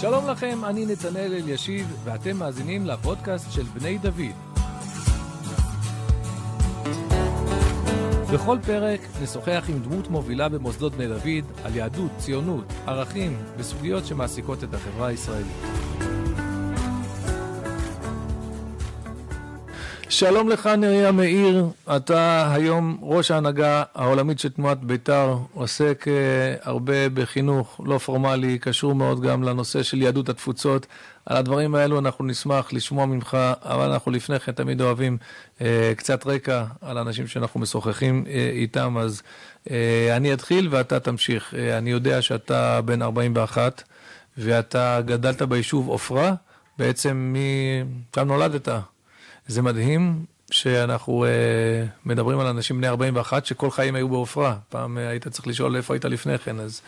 שלום לכם, אני נתנאל אלישיב, ואתם מאזינים לפודקאסט של בני דוד. בכל פרק נשוחח עם דמות מובילה במוסדות בני דוד על יהדות, ציונות, ערכים וסוגיות שמעסיקות את החברה הישראלית. שלום לך נריה מאיר, אתה היום ראש ההנהגה העולמית של תנועת בית"ר, עוסק הרבה בחינוך לא פורמלי, קשור מאוד גם לנושא של יהדות התפוצות. על הדברים האלו אנחנו נשמח לשמוע ממך, אבל אנחנו לפני כן תמיד אוהבים קצת רקע על אנשים שאנחנו משוחחים איתם, אז אני אתחיל ואתה תמשיך. אני יודע שאתה בן 41 ואתה גדלת ביישוב עופרה, בעצם שם נולדת. זה מדהים שאנחנו מדברים על אנשים בני 41 שכל חיים היו בעופרה. פעם היית צריך לשאול איפה היית לפני כן, אז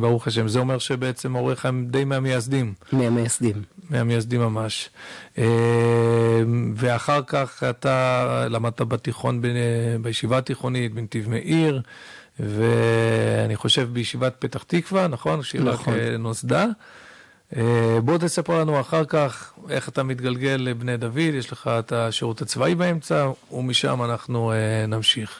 ברוך השם. זה אומר שבעצם הוריך הם די מהמייסדים. מהמייסדים. מהמייסדים ממש. ואחר כך אתה למדת בתיכון, בישיבה התיכונית, בנתיב מאיר, ואני חושב בישיבת פתח תקווה, נכון? שהיא רק נוסדה. בוא תספר לנו אחר כך איך אתה מתגלגל לבני דוד, יש לך את השירות הצבאי באמצע, ומשם אנחנו נמשיך.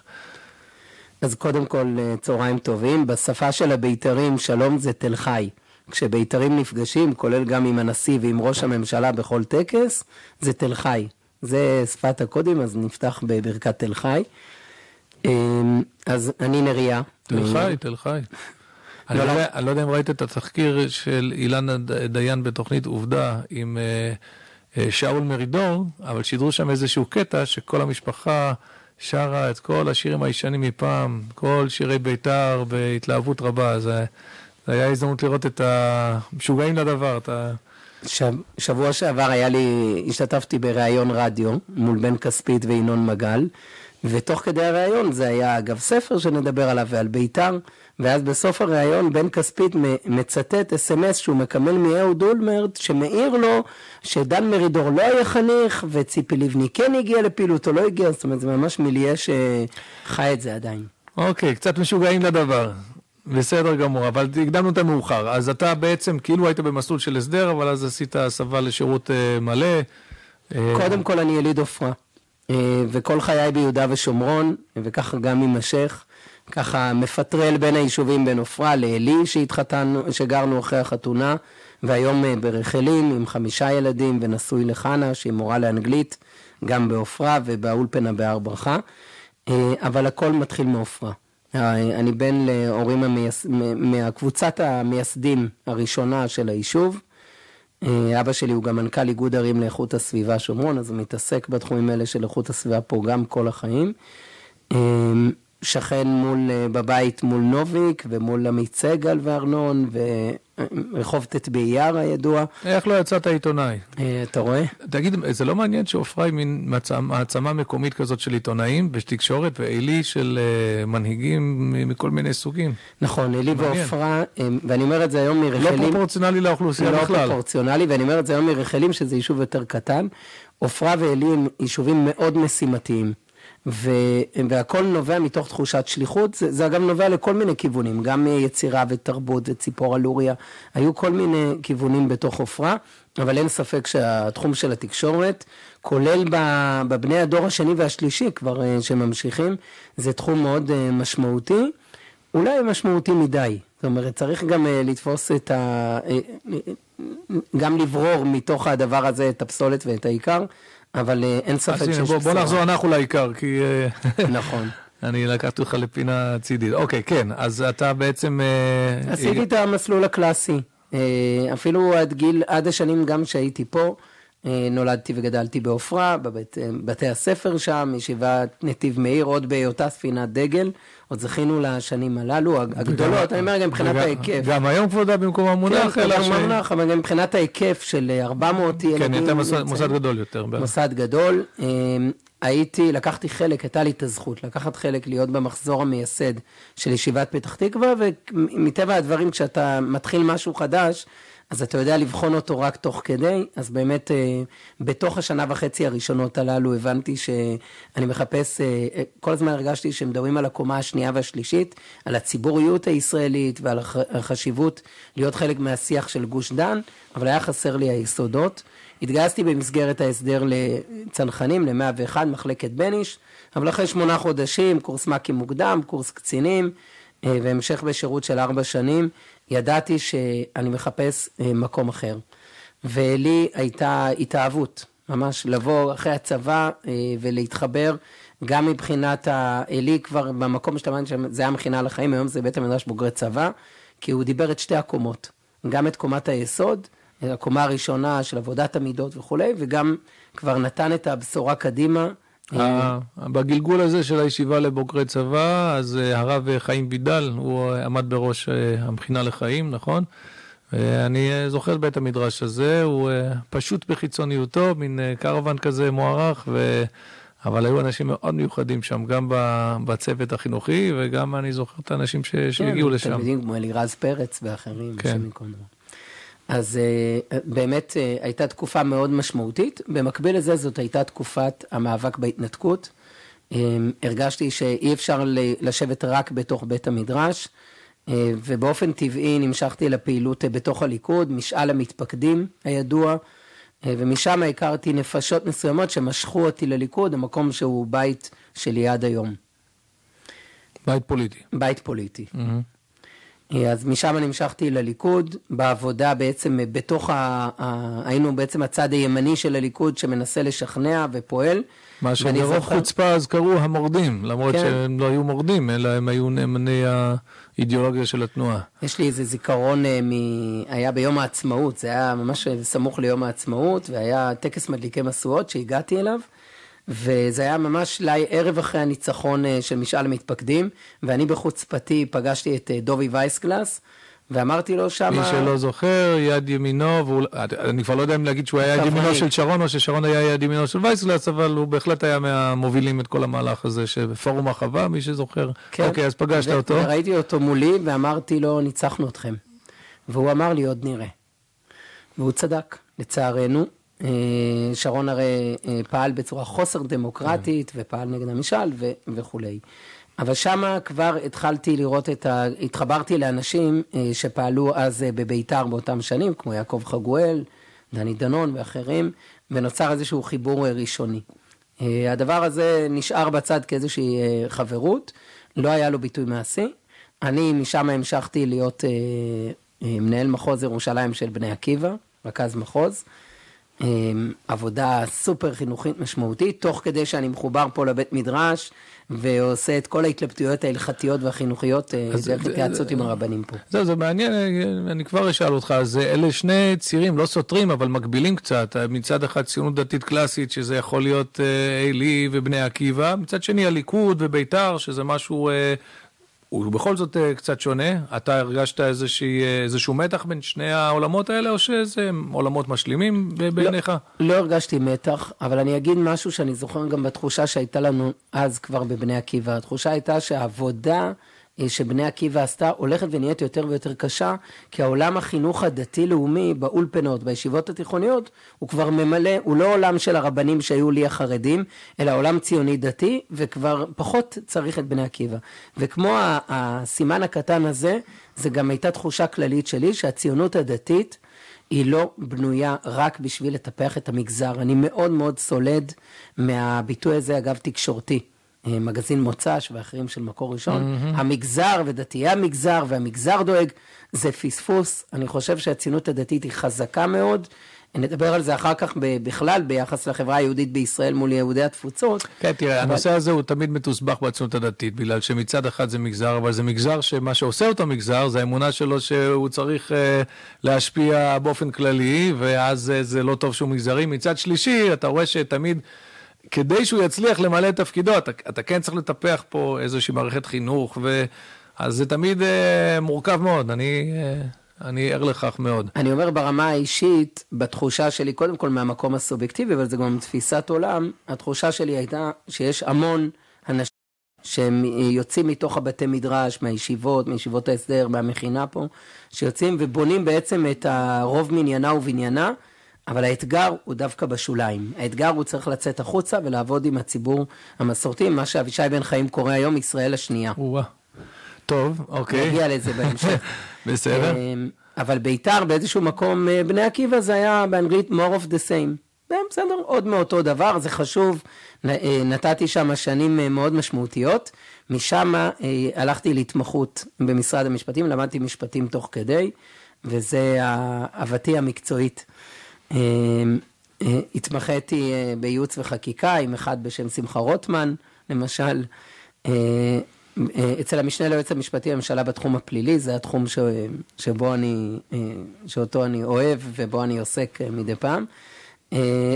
אז קודם כל צהריים טובים, בשפה של הבית"רים שלום זה תל חי. כשבית"רים נפגשים, כולל גם עם הנשיא ועם ראש הממשלה בכל טקס, זה תל חי. זה שפת הקודים, אז נפתח בברכת תל חי. אז אני נריה. תל חי, תל חי. אני לא יודע אם ראית את התחקיר של אילן דיין בתוכנית עובדה עם שאול מרידור, אבל שידרו שם איזשהו קטע שכל המשפחה שרה את כל השירים הישנים מפעם, כל שירי בית"ר בהתלהבות רבה. זה היה הזדמנות לראות את המשוגעים לדבר. שבוע שעבר השתתפתי בראיון רדיו מול בן כספית וינון מגל, ותוך כדי הראיון זה היה אגב ספר שנדבר עליו ועל בית"ר, ואז בסוף הראיון בן כספית מצטט אס-אמס שהוא מקמל מאהוד אולמרט, שמעיר לו שדן מרידור לא היה חניך, וציפי לבני כן הגיע לפעילות או לא הגיע, זאת אומרת, זה ממש מיליה שחי את זה עדיין. אוקיי, קצת משוגעים לדבר. בסדר גמור, אבל הקדמנו את המאוחר. אז אתה בעצם, כאילו היית במסלול של הסדר, אבל אז עשית הסבה לשירות מלא. קודם כל אני יליד עופרה, וכל חיי ביהודה ושומרון, וכך גם יימשך. ככה מפטרל בין היישובים, בין עופרה לאלי שגרנו אחרי החתונה, והיום ברחלים עם 5 ילדים ונשוי לחנה שהיא מורה לאנגלית גם בעופרה ובאולפנה בהר ברכה, אבל הכל מתחיל מעופרה. אני בן להורים מהקבוצת המייסדים הראשונה של היישוב. אבא שלי הוא גם מנכ"ל איגוד ערים לאיכות הסביבה שומרון, אז הוא מתעסק בתחומים האלה של איכות הסביבה פה גם כל החיים. שכן בבית מול נוביק ומול המיצגל וארנון ורחוב תטבייר הידוע. איך לא יצאת עיתונאי? אתה רואה? תגיד, זה לא מעניין שעופרה היא מין מעצמה מקומית כזאת של עיתונאים ותקשורת ואלי של מנהיגים מכל מיני סוגים? נכון, אלי ועופרה, ואני אומר את זה היום מרחלים. לא פרופורציונלי לאוכלוסייה בכלל. לא פרופורציונלי, ואני אומר את זה היום מרחלים שזה יישוב יותר קטן. עופרה ואלי הם יישובים מאוד משימתיים. והכל נובע מתוך תחושת שליחות, זה גם נובע לכל מיני כיוונים, גם יצירה ותרבות וציפור אלוריה, היו כל מיני כיוונים בתוך עופרה, אבל אין ספק שהתחום של התקשורת, כולל בבני הדור השני והשלישי כבר שממשיכים, זה תחום מאוד משמעותי, אולי משמעותי מדי, זאת אומרת צריך גם לתפוס את גם לברור מתוך הדבר הזה את הפסולת ואת העיקר, אבל אין ספק שיש בוא נחזור אנחנו לעיקר, כי נכון. אני לקחתי אותך לפינה צידית. אוקיי, כן, אז אתה בעצם עשיתי את המסלול הקלאסי. אפילו עד השנים גם שהייתי פה, נולדתי וגדלתי בעופרה, בבתי הספר שם, ישיבת נתיב מאיר, עוד בהיותה ספינת דגל, עוד זכינו לשנים הללו, הגדולות, אני אומר גם מבחינת ההיקף. גם היום כבודה במקום המונח. כן, במקום המונח, אבל גם מבחינת ההיקף של 400 ילדים. כן, יותר מוסד גדול יותר. מוסד גדול. לקחתי חלק, הייתה לי את הזכות, לקחת חלק להיות במחזור המייסד של ישיבת פתח תקווה, ומטבע הדברים כשאתה מתחיל משהו חדש, אז אתה יודע לבחון אותו רק תוך כדי, אז באמת בתוך השנה וחצי הראשונות הללו הבנתי שאני מחפש, כל הזמן הרגשתי שמדברים על הקומה השנייה והשלישית, על הציבוריות הישראלית ועל החשיבות להיות חלק מהשיח של גוש דן, אבל היה חסר לי היסודות. התגייסתי במסגרת ההסדר לצנחנים, ל-101, מחלקת בניש, אבל אחרי 8 חודשים, קורס מקים מוקדם, קורס קצינים, והמשך בשירות של 4 שנים, ידעתי שאני מחפש מקום אחר. ולי הייתה התאהבות, ממש לבוא אחרי הצבא ולהתחבר, גם מבחינת, לי כבר במקום שתמנתי שם, זה היה מכינה לחיים, היום זה בית המדרש בוגרי צבא, כי הוא דיבר את שתי הקומות, גם את קומת היסוד, הקומה הראשונה של עבודת המידות וכו', וגם כבר נתן את הבשורה קדימה. בגלגול הזה של הישיבה לבוגרי צבא, אז הרב חיים וידל, הוא עמד בראש המכינה לחיים, נכון? אני זוכר בית המדרש הזה, הוא פשוט בחיצוניותו, מין קרוון כזה מוערך, אבל היו אנשים מאוד מיוחדים שם, גם בצוות החינוכי, וגם אני זוכר את האנשים שהגיעו לשם. תלמידים כמו אלירז פרץ ואחרים, שם מקומות. אז באמת הייתה תקופה מאוד משמעותית, במקביל לזה זאת הייתה תקופת המאבק בהתנתקות, הרגשתי שאי אפשר לשבת רק בתוך בית המדרש, ובאופן טבעי נמשכתי לפעילות בתוך הליכוד, משאל המתפקדים הידוע, ומשם הכרתי נפשות מסוימות שמשכו אותי לליכוד, המקום שהוא בית שלי עד היום. בית פוליטי. בית פוליטי. Mm-hmm. אז משם נמשכתי לליכוד, בעבודה בעצם בתוך, היינו בעצם הצד הימני של הליכוד שמנסה לשכנע ופועל. מה שברוב חוצפה אז קראו המורדים, למרות שהם לא היו מורדים, אלא הם היו נאמני האידיאולוגיה של התנועה. יש לי איזה זיכרון, היה ביום העצמאות, זה היה ממש סמוך ליום העצמאות, והיה טקס מדליקי מסועות שהגעתי אליו. וזה היה ממש ערב אחרי הניצחון של משאל המתפקדים, ואני בחוצפתי פגשתי את דובי וייסגלס, ואמרתי לו שמה... מי שלא זוכר, יד ימינו, אני כבר לא יודע אם להגיד שהוא היה יד ימינו של שרון, או ששרון היה יד ימינו של וייסגלס, אבל הוא בהחלט היה מהמובילים את כל המהלך הזה, שפורום החווה, מי שזוכר. אוקיי, אז פגשת אותו. וראיתי אותו מולי, ואמרתי לו, ניצחנו אתכם. והוא אמר לי, עוד נראה. והוא צדק, לצערנו. שרון הרי פעל בצורה חוסר דמוקרטית ופעל נגד המשל וכו'. אבל שמה כבר התחלתי לראות התחברתי לאנשים שפעלו אז בביתר באותם שנים, כמו יעקב חגואל, דני דנון ואחרים, ונוצר איזשהו חיבור ראשוני. הדבר הזה נשאר בצד כאיזושהי חברות, לא היה לו ביטוי מעשי. אני משם המשכתי להיות מנהל מחוז ירושלים של בני עקיבא, רכז מחוז, עבודה סופר חינוכית משמעותית, תוך כדי שאני מחובר פה לבית מדרש, ועושה את כל ההתלבטויות ההלכתיות והחינוכיות, דרך התייעצות עם הרבנים פה. זה מעניין, אני כבר אשאל אותך, אז אלה שני צירים, לא סותרים, אבל מקבילים קצת, מצד אחד ציונות דתית קלאסית, שזה יכול להיות עלי ובני עקיבא, מצד שני הליכוד וביתר, שזה משהו... ובכל זאת קצת שונה, אתה הרגשת איזשהו מתח בין שני העולמות האלה, או שזה עולמות משלימים בעיניך? לא הרגשתי מתח, אבל אני אגיד משהו שאני זוכר גם בתחושה שהייתה לנו אז כבר בבני עקיבא. התחושה הייתה שהעבודה שבני עקיבא עשתה הולכת ונהיית יותר ויותר קשה, כי העולם החינוך הדתי-לאומי באולפנות, בישיבות התיכוניות, הוא כבר ממלא, הוא לא עולם של הרבנים שהיו לי החרדים, אלא עולם ציוני-דתי, וכבר פחות צריך את בני עקיבא. וכמו הסימן הקטן הזה, זה גם הייתה תחושה כללית שלי, שהציונות הדתית היא לא בנויה רק בשביל לטפח את המגזר. אני מאוד מאוד סולד מהביטוי הזה, אגב, תקשורתי. מגזין מוצ"ש ואחרים של מקור ראשון, המגזר ודתייה המגזר והמגזר דואג, זה פספוס, אני חושב שהציונות הדתית היא חזקה מאוד, נדבר על זה אחר כך בכלל ביחס לחברה היהודית בישראל מול יהודי התפוצות. כן, תראה, הנושא הזה הוא תמיד מתוסבך בציונות הדתית, בגלל שמצד אחד זה מגזר, אבל זה מגזר שמה שעושה אותו מגזר, זה האמונה שלו שהוא צריך להשפיע באופן כללי, ואז זה לא טוב שהוא מגזרי. מצד שלישי, אתה רואה שתמיד כדי שהוא יצליח למלא את תפקידו, אתה כן צריך לטפח פה איזושהי מערכת חינוך, אז זה תמיד מורכב מאוד, אני ער לכך מאוד. אני אומר ברמה האישית, בתחושה שלי, קודם כל מהמקום הסובייקטיבי, אבל זה גם תפיסת עולם, התחושה שלי הייתה שיש המון אנשים שהם יוצאים מתוך הבתי מדרש, מהישיבות, מישיבות ההסדר, מהמכינה פה, שיוצאים ובונים בעצם את הרוב מניינה ובניינה, אבל האתגר הוא דווקא בשוליים. האתגר הוא צריך לצאת החוצה ולעבוד עם הציבור המסורתי, מה שאבישי בן חיים קורא היום ישראל השנייה. טוב, אוקיי. נגיע לזה בהמשך. בסדר. אבל ביתר באיזשהו מקום, בני עקיבא זה היה באנגלית more of the same. בסדר, עוד מאותו דבר, זה חשוב, נתתי שם שנים מאוד משמעותיות, משם הלכתי להתמחות במשרד המשפטים, למדתי משפטים תוך כדי, וזה אהבתי המקצועית. התמחיתי בייעוץ וחקיקה עם אחד בשם שמחה רוטמן, למשל, אצל המשנה ליועץ המשפטי הממשלה בתחום הפלילי, זה התחום שאותו אני אוהב ובו אני עוסק מדי פעם,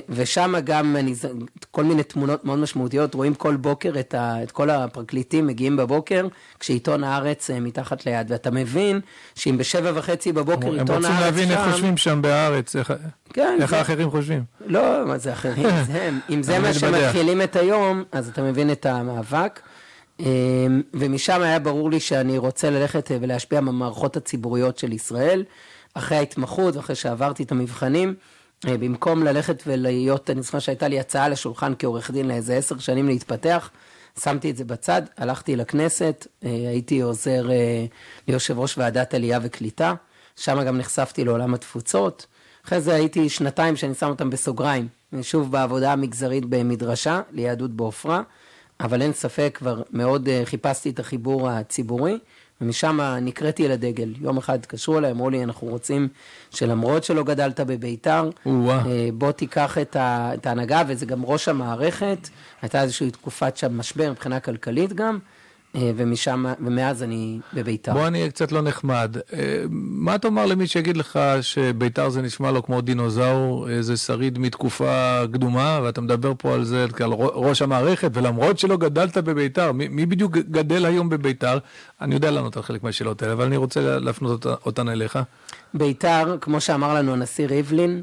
ושם גם כל מיני תמונות מאוד משמעותיות, רואים כל בוקר את כל הפרקליטים מגיעים בבוקר, כשעיתון הארץ מתחת ליד, ואתה מבין שאם ב7:30 בבוקר עיתון הארץ שם... הם רוצים להבין איך חושבים שם בארץ, איך האחרים חושבים. לא, מה זה אחרים, אם זה מה שמתחילים את היום, אז אתה מבין את המאבק, ומשם היה ברור לי שאני רוצה ללכת ולהשפיע במערכות הציבוריות של ישראל, אחרי ההתמחות ואחרי שעברתי את המבחנים, במקום ללכת ולהיות, אני זוכר שהייתה לי הצעה לשולחן כעורך דין לאיזה 10 שנים להתפתח, שמתי את זה בצד, הלכתי לכנסת, הייתי עוזר ליושב ראש ועדת עלייה וקליטה, שם גם נחשפתי לעולם התפוצות, אחרי זה הייתי 2 שאני שם אותם בסוגריים, שוב בעבודה המגזרית במדרשה, ליהדות באופרה, אבל אין ספק, כבר מאוד חיפשתי את החיבור הציבורי, ומשם נקראתי לדגל. יום אחד קשרו אליי, אמרו לי, אנחנו רוצים שלמרות שלא גדלת בביתר, בוא תיקח את ההנהגה, וזה גם ראש המערכת, הייתה איזושהי תקופת שם משבר, מבחינה כלכלית גם, ומאז אני בביתר. בוא אני קצת לא נחמד. מה אתה אומר למי שיגיד לך שביתר זה נשמע לו כמו דינוזאור, איזה שריד מתקופה קדומה, ואתה מדבר פה על זה, על ראש המערכת, ולמרות שלא גדלת בביתר, מי בדיוק גדל היום בביתר? אני יודע לענות על חלק מהשאלות האלה, אבל אני רוצה להפנות אותן אליך. ביתר, כמו שאמר לנו הנשיא ריבלין,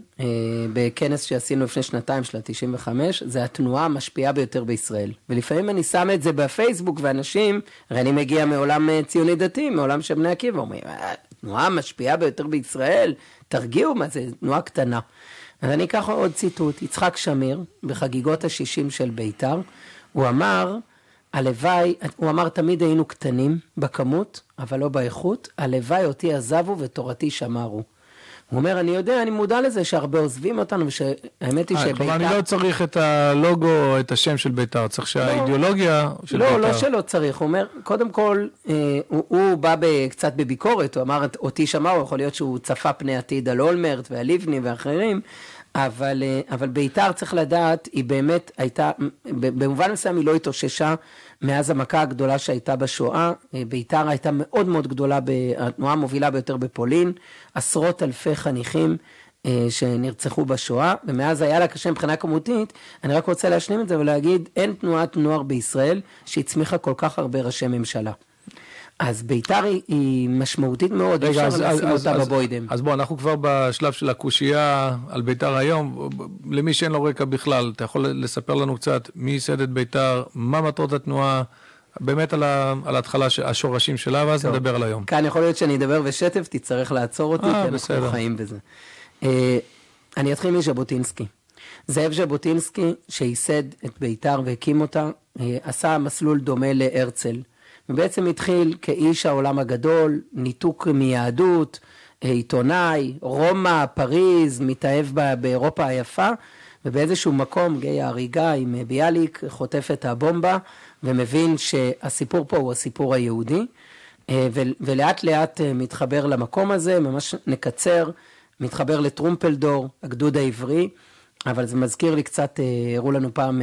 בכנס שעשינו לפני 2 של ה-95, זה התנועה המשפיעה ביותר בישראל. ולפעמים אני שם את זה בפייסבוק, ואנשים, הרי אני מגיע מעולם ציוני דתי, מעולם שבני עקיבא, אומרים, התנועה המשפיעה ביותר בישראל, תרגיעו מה זה, תנועה קטנה. אז אני אקח עוד ציטוט, יצחק שמיר, בחגיגות ה-60 של ביתר, הוא אמר, הלוואי, הוא אמר, תמיד היינו קטנים בכמות, אבל לא באיכות, הלוואי אותי עזבו ותורתי שמרו. הוא אומר, אני יודע, אני מודע לזה שהרבה עוזבים אותנו, שהאמת היא שביתר... אני לא צריך את הלוגו, את השם של ביתר, צריך שהאידיאולוגיה של ביתר... לא שלא צריך, הוא אומר, קודם כל, הוא בא קצת בביקורת, הוא אמר, אותי שמרו, יכול להיות שהוא צפה פני עתיד על אולמרט והליבני ואחרים, אבל ביתר צריך לדעת, היא באמת הייתה, במובן מסוים היא לא התאוששה מאז המכה הגדולה שהייתה בשואה, ביתר הייתה מאוד מאוד גדולה, התנועה המובילה ביותר בפולין, עשרות אלפי חניכים שנרצחו בשואה, ומאז היה לה קשה מבחינה כמותית, אני רק רוצה להשלים את זה ולהגיד, אין תנועת נוער בישראל שהצמיחה כל כך הרבה ראשי ממשלה. אז ביתר היא משמעותית מאוד, אפשר לשים אותה בבוידם. אז בואו, אנחנו כבר בשלב של הקושייה על ביתר היום, למי שאין לו רקע בכלל, אתה יכול לספר לנו קצת מי ייסד את ביתר, מה מטרות התנועה, באמת על ההתחלה, השורשים שלה, ואז נדבר על היום. כאן יכול להיות שאני אדבר בשטף, תצטרך לעצור אותי, כי אנחנו חיים בזה. אני אתחיל מז'בוטינסקי. זאב ז'בוטינסקי, שייסד את ביתר והקים אותה, עשה מסלול דומה להרצל, ובעצם התחיל כאיש העולם הגדול, ניתוק מיהדות, עיתונאי, רומא, פריז, מתאהב באירופה היפה, ובאיזשהו מקום, גיא ההריגה עם ביאליק, חוטף את הבומבה, ומבין שהסיפור פה הוא הסיפור היהודי, ולאט לאט מתחבר למקום הזה, ממש נקצר, מתחבר לטרומפלדור, הגדוד העברי, אבל זה מזכיר לי קצת, הראו לנו פעם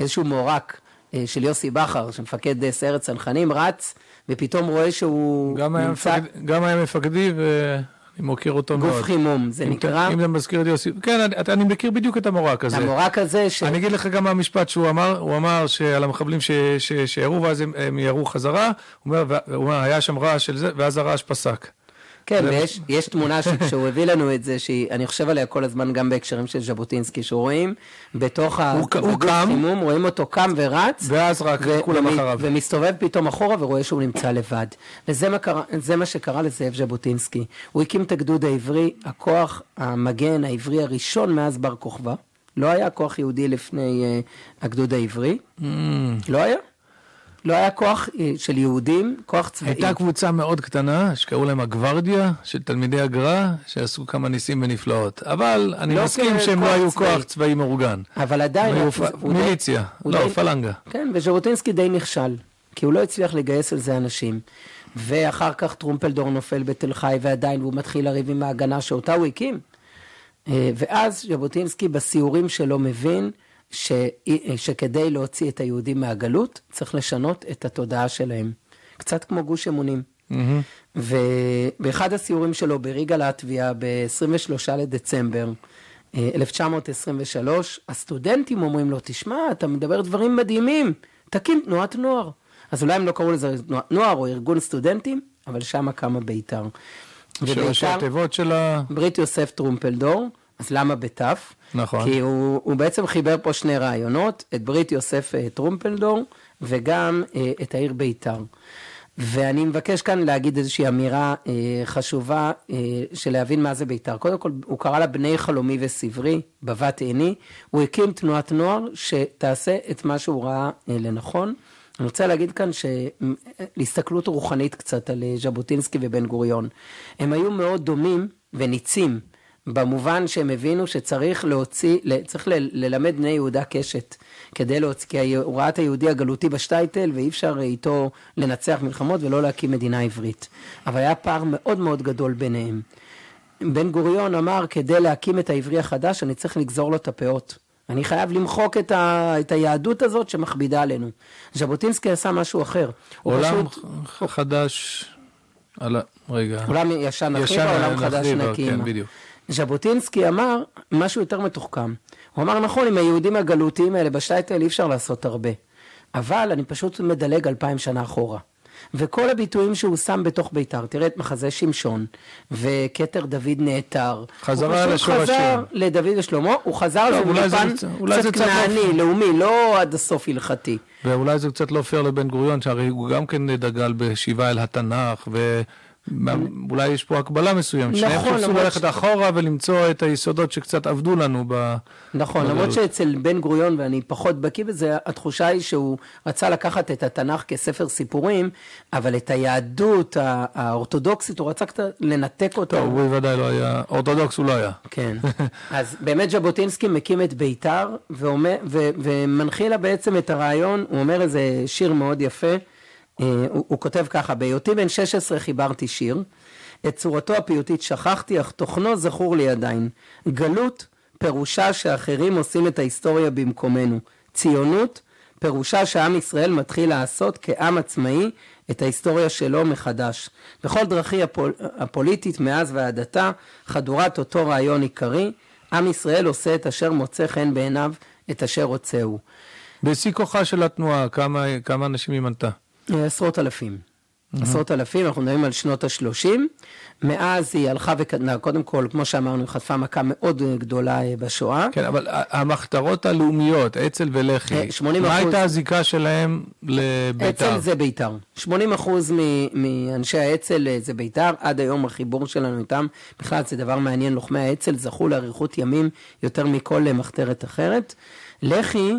איזשהו מורק, של יוסי בחר, שמפקד סיירת צנחנים, רץ, ופתאום רואה שהוא נמצא... גם היה מפקדי, ואני מוכר אותו מאוד. גוף חימום, זה נקרא. אם אתה מזכיר את יוסי... כן, אני מכיר בדיוק את המורה כזה. המורה כזה ש... אני אגיד לך גם המשפט שהוא אמר, הוא אמר שעל המחבלים שירו, ואז הם ירו חזרה, הוא אומר, היה שם רעש של זה, ואז הרעש פסק. כן, יש תמונה שכשהוא הביא לנו את זה, שאני חושב עליה כל הזמן גם בהקשרים של ז'בוטינסקי, שרואים בתוך החימום, רואים אותו קם ורץ, ואז רק כולם אחריו. ומסתובב פתאום אחורה ורואה שהוא נמצא לבד. וזה מה שקרה לזאב ז'בוטינסקי. הוא הקים את הגדוד העברי, הכוח המגן העברי הראשון מאז בר כוכבא. לא היה כוח יהודי לפני הגדוד העברי. לא היה? לא היה כוח של יהודים, כוח צבאי. הייתה קבוצה מאוד קטנה, שקראו להם הגוורדיה, של תלמידי הגר"א, שעשו כמה ניסים ונפלאות. אבל אני מסכים שהם לא היו כוח צבאי מאורגן. אבל עדיין... מיליציה, לא, פלנגה. כן, וז'בוטינסקי די נכשל, כי הוא לא הצליח לגייס על זה אנשים. ואחר כך טרומפלדור נופל בתל חי, ועדיין הוא מתחיל לריב עם ההגנה שאותה הוא הקים. ואז ז'בוטינסקי בסיורים שלו מבין, שכדי להוציא את היהודים מהגלות, צריך לשנות את התודעה שלהם. קצת כמו גוש אמונים. ובאחד הסיורים שלו בריגה לטביה, ב-23 לדצמבר 1923, הסטודנטים אומרים לו, תשמע, אתה מדבר דברים מדהימים, תקים תנועת נוער. אז אולי הם לא קראו לזה תנועת נוער או ארגון סטודנטים, אבל שם קמה בית"ר. שהתיבות שלה... ברית יוסף טרומפלדור, אז למה בטף? נכון. כי הוא בעצם חיבר פה שני רעיונות, את ברית יוסף טרומפלדור, וגם את העיר ביתר. ואני מבקש כאן להגיד איזושהי אמירה חשובה, של להבין מה זה ביתר. קודם כל, הוא קרא לה בני חלומי וסברי, בבת עיני, הוא הקים תנועת נוער, שתעשה את מה שהוא ראה לנכון. אני רוצה להגיד כאן להסתכלות רוחנית קצת, על ז'בוטינסקי ובן גוריון. הם היו מאוד דומים וניצים, במובן שהם הבינו שצריך להוציא, צריך ללמד בני יהודה קשת, כדי להוציא, כי הוא ראה את היהודי הגלותי בשטייטל, ואי אפשר איתו לנצח מלחמות, ולא להקים מדינה עברית. אבל היה פער מאוד מאוד גדול ביניהם. בן גוריון אמר, כדי להקים את העברי החדש, אני צריך לגזור לו את הפאות. אני חייב למחוק את היהדות הזאת, שמכבידה עלינו. ז'בוטינסקי עשה משהו אחר. עולם פשוט... חדש, רגע. עולם ישן נחריב, עולם חדש נקים. כן, בדיוק. ז'בוטינסקי אמר משהו יותר מתוחכם. הוא אמר, נכון, עם היהודים הגלותיים האלה בשטייטל אי אפשר לעשות הרבה. אבל אני פשוט מדלג 2000 שנה אחורה. וכל הביטויים שהוא שם בתוך ביתר, תראה את מחזה שמשון, וכתר דוד נעתר. חזרה לשורשים. הוא חזר לדוד ושלמה, הוא חזר למובן קצת כנעני, לאומי, לא עד הסוף הלכתי. ואולי זה קצת לא פייר לבן גוריון, שהרי הוא גם כן דגל בשיבה אל התנ"ך, ו... אולי יש פה הקבלה מסוים, שניהם חפשו ללכת אחורה ולמצוא את היסודות שקצת עבדו לנו. נכון, למרות שאצל בן גוריון, ואני פחות בקיא בזה, התחושה היא שהוא רצה לקחת את התנ"ך כספר סיפורים, אבל את היהדות האורתודוקסית הוא רצה לנתק אותה. טוב, הוא בוודאי לא היה, אורתודוקס הוא לא היה. כן, אז באמת ז'בוטינסקי מקים את בית"ר, ומנחילה בעצם את הרעיון, הוא אומר איזה שיר מאוד יפה, הוא כותב ככה, בהיותי בן 16 חיברתי שיר, את צורתו הפיוטית שכחתי, אך תוכנו זכור לי עדיין. גלות, פירושה שאחרים עושים את ההיסטוריה במקומנו. ציונות, פירושה שעם ישראל מתחיל לעשות כעם עצמאי את ההיסטוריה שלו מחדש. בכל דרכי הפוליטית מאז ועד עתה, חדורת אותו רעיון עיקרי, עם ישראל עושה את אשר מוצא חן בעיניו, את אשר רוצהו. בשיא כוחה של התנועה, כמה אנשים היא מנתה? עשרות אלפים, אנחנו מדברים על שנות ה-30, מאז היא הלכה וקטנה, קודם כל, כמו שאמרנו, היא חטפה מכה מאוד גדולה בשואה. כן, אבל המחתרות הלאומיות, אצ"ל ולח"י, מה הייתה הזיקה שלהם לבית"ר? אצ"ל זה בית"ר, 80% מאנשי האצ"ל זה בית"ר, עד היום החיבור שלנו איתם, בכלל זה דבר מעניין, לוחמי האצ"ל זכו לאריכות ימים יותר מכל מחתרת אחרת. לח"י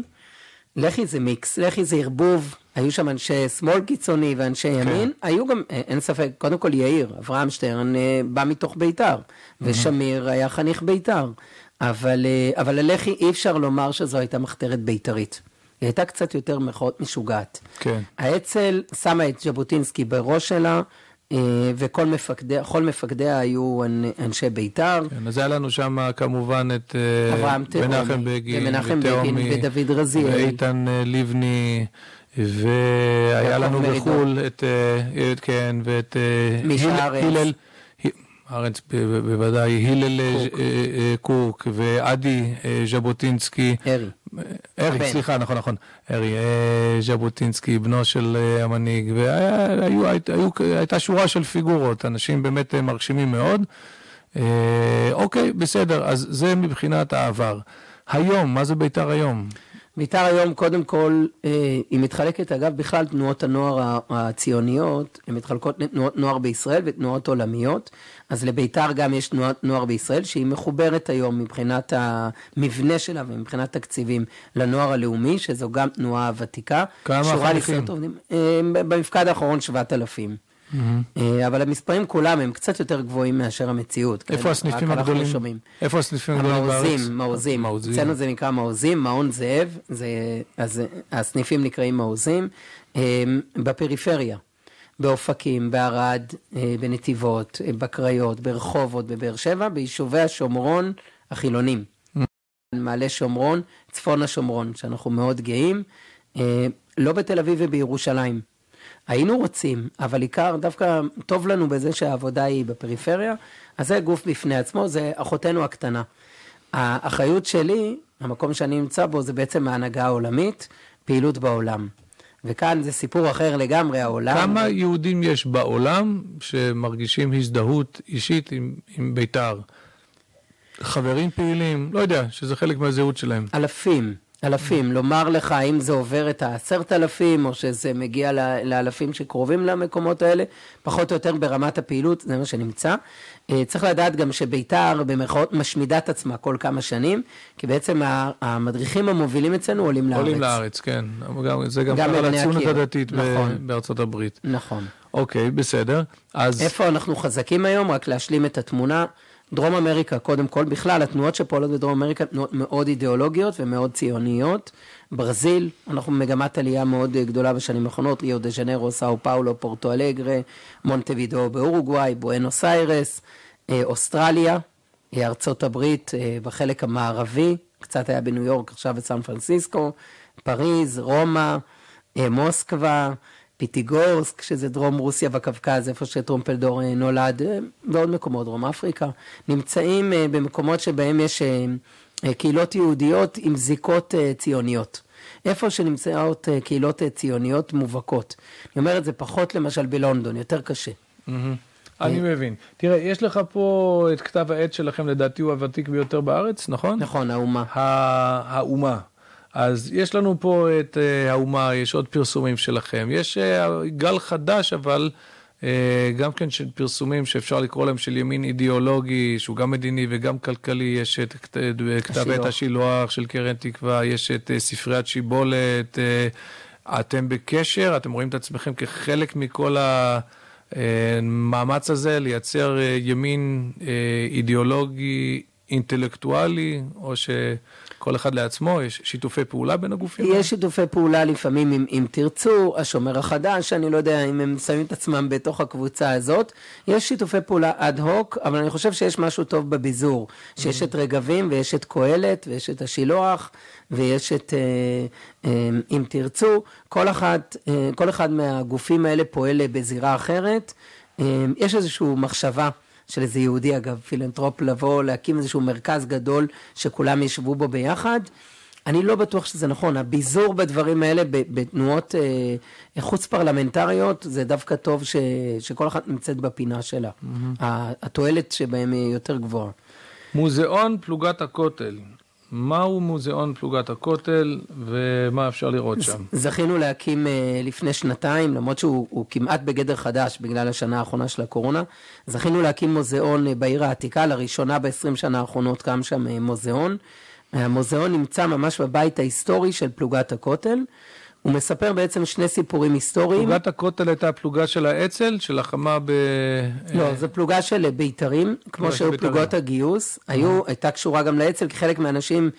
זה מיקס, לח"י זה ערבוב, היו שם אנשי שמאל קיצוני ואנשי ימין, היו גם, אין ספק, קודם כל יאיר, אברהם שטרן בא מתוך ביתר, ושמיר היה חניך ביתר, אבל הלח"י אי אפשר לומר שזו הייתה מחתרת ביתרית, היא הייתה קצת יותר משוגעת. האצ"ל שמה את ז'בוטינסקי בראש שלה, וכל מפקדיה היו אנשי ביתר. אז היה לנו שם כמובן את מנחם בגין, ודוד רזיאל, ואיתן לבני, והיה לנו בחול את מישה ארץ, הארץ בוודאי, הלל קוק ועדי ז'בוטינסקי, ארי, סליחה, נכון, ארי ז'בוטינסקי, בנו של המנהיג, והייתה שורה של פיגורות, אנשים באמת מרשימים מאוד. אוקיי, בסדר, אז זה מבחינת העבר. היום, מה זה ביתר היום? ביתר היום, קודם כל, היא מתחלקת, אגב, בכלל תנועות הנוער הציוניות, הן מתחלקות לתנועות נוער בישראל ותנועות עולמיות, אז לביתר גם יש תנועת נוער בישראל, שהיא מחוברת היום מבחינת המבנה שלה ומבחינת תקציבים לנוער הלאומי, שזו גם תנועה ותיקה. כמה חניכים? במפקד האחרון 7,000. אבל המספרים כולם הם קצת יותר גבוהים מאשר המציאות. איפה הסניפים הגדולים? איפה הסניפים הגדולים בארץ? מעוזים, אצלנו זה נקרא מעוזים, מעון זאב, אז הסניפים נקראים מעוזים, בפריפריה, באופקים, בערד, בנתיבות, בקריות, ברחובות, בבאר שבע, ביישובי השומרון החילונים. מעלה שומרון, צפון השומרון, שאנחנו מאוד גאים, לא בתל אביב ובירושלים. היינו רוצים, אבל עיקר דווקא טוב לנו בזה שהעבודה היא בפריפריה, אז זה גוף בפני עצמו, זה אחותנו הקטנה. האחריות שלי, המקום שאני נמצא בו, זה בעצם ההנהגה העולמית, פעילות בעולם. וכאן זה סיפור אחר לגמרי, העולם. כמה יהודים יש בעולם שמרגישים הזדהות אישית עם ביתר? חברים פעילים, לא יודע, שזה חלק מהזהות שלהם. אלפים, לומר לך אם זה עובר את 10,000 או שזה מגיע לאלפים שקרובים למקומות האלה, פחות או יותר ברמת הפעילות, זה מה שנמצא. צריך לדעת גם שביתר במרכאות משמידת עצמה כל כמה שנים, כי בעצם המדריכים המובילים אצלנו עולים לארץ. עולים לארץ, כן. זה גם הציונות הדתית בארצות הברית. נכון. אוקיי, בסדר. איפה אנחנו חזקים היום? רק להשלים את התמונה. דרום אמריקה, קודם כל, בכלל, התנועות שפועלות בדרום אמריקה, תנועות מאוד אידיאולוגיות ומאוד ציוניות. ברזיל, אנחנו מגמת עלייה מאוד גדולה בשנים האחרונות, ריו דה ז'נרו, סאו פאולו, פורטו אלגרה, מונטווידאו באורוגוואי, בואנוס איירס, אוסטרליה, ארצות הברית בחלק המערבי, קצת היה בניו יורק, עכשיו בסן פרנסיסקו, פריז, רומא, מוסקבה, פיטיגורסק, שזה דרום רוסיה וקווקז, איפה שטרומפלדור נולד, ועוד מקומות, דרום אפריקה, נמצאים במקומות שבהם יש קהילות יהודיות עם זיקות ציוניות. איפה שנמצאות קהילות ציוניות מובהקות. אני אומר את זה פחות למשל בלונדון, יותר קשה. אני מבין. תראה, יש לך פה את כתב העת שלכם, לדעתי הוא הוותיק ביותר בארץ, נכון? נכון, האומה. האומה. אז יש לנו פה את האומה, יש עוד פרסומים שלכם, יש גל חדש, אבל גם כן של פרסומים שאפשר לקרוא להם של ימין אידיאולוגי, שהוא גם מדיני וגם כלכלי, יש את כתבת השילוח של קרן תקווה, יש את ספריית שיבולת, אתם בקשר, אתם רואים את עצמכם כחלק מכל המאמץ הזה, לייצר ימין אידיאולוגי, אינטלקטואלי, או שכל אחד לעצמו, יש שיתופי פעולה בין הגופים? יש שיתופי פעולה לפעמים, אם תרצו, השומר החדש, אני לא יודע אם הם שמים את עצמם בתוך הקבוצה הזאת, יש שיתופי פעולה אד הוק, אבל אני חושב שיש משהו טוב בביזור, שיש את רגבים ויש את קהלת ויש את השילוח, ויש את, אם תרצו, כל אחד מהגופים האלה פועל בזירה אחרת, יש איזושהי מחשבה, של איזה יהודי, אגב, פילנטרופ לבוא, להקים איזשהו מרכז גדול שכולם ישבו בו ביחד. אני לא בטוח שזה נכון. הביזור בדברים האלה, בתנועות חוץ פרלמנטריות, זה דווקא טוב שכל אחת נמצאת בפינה שלה. התועלת שבהם היא יותר גבוהה. מוזיאון פלוגת הכותל. מהו מוזיאון פלוגת הכותל ומה אפשר לראות שם? זכינו להקים לפני שנתיים, למרות שהוא כמעט בגדר חדש בגלל השנה האחרונה של הקורונה, זכינו להקים מוזיאון בעיר העתיקה, לראשונה ב-20 שנה האחרונות קם שם מוזיאון. המוזיאון נמצא ממש בבית ההיסטורי של פלוגת הכותל, הוא מספר בעצם שני סיפורים היסטוריים. פלוגת הכותל הייתה הפלוגה של האצ"ל, של החמה ב... לא, זו פלוגה של בית"רים, כמו שהיו פלוגות הגיוס, הייתה קשורה גם לאצ"ל, כי חלק מהאנשים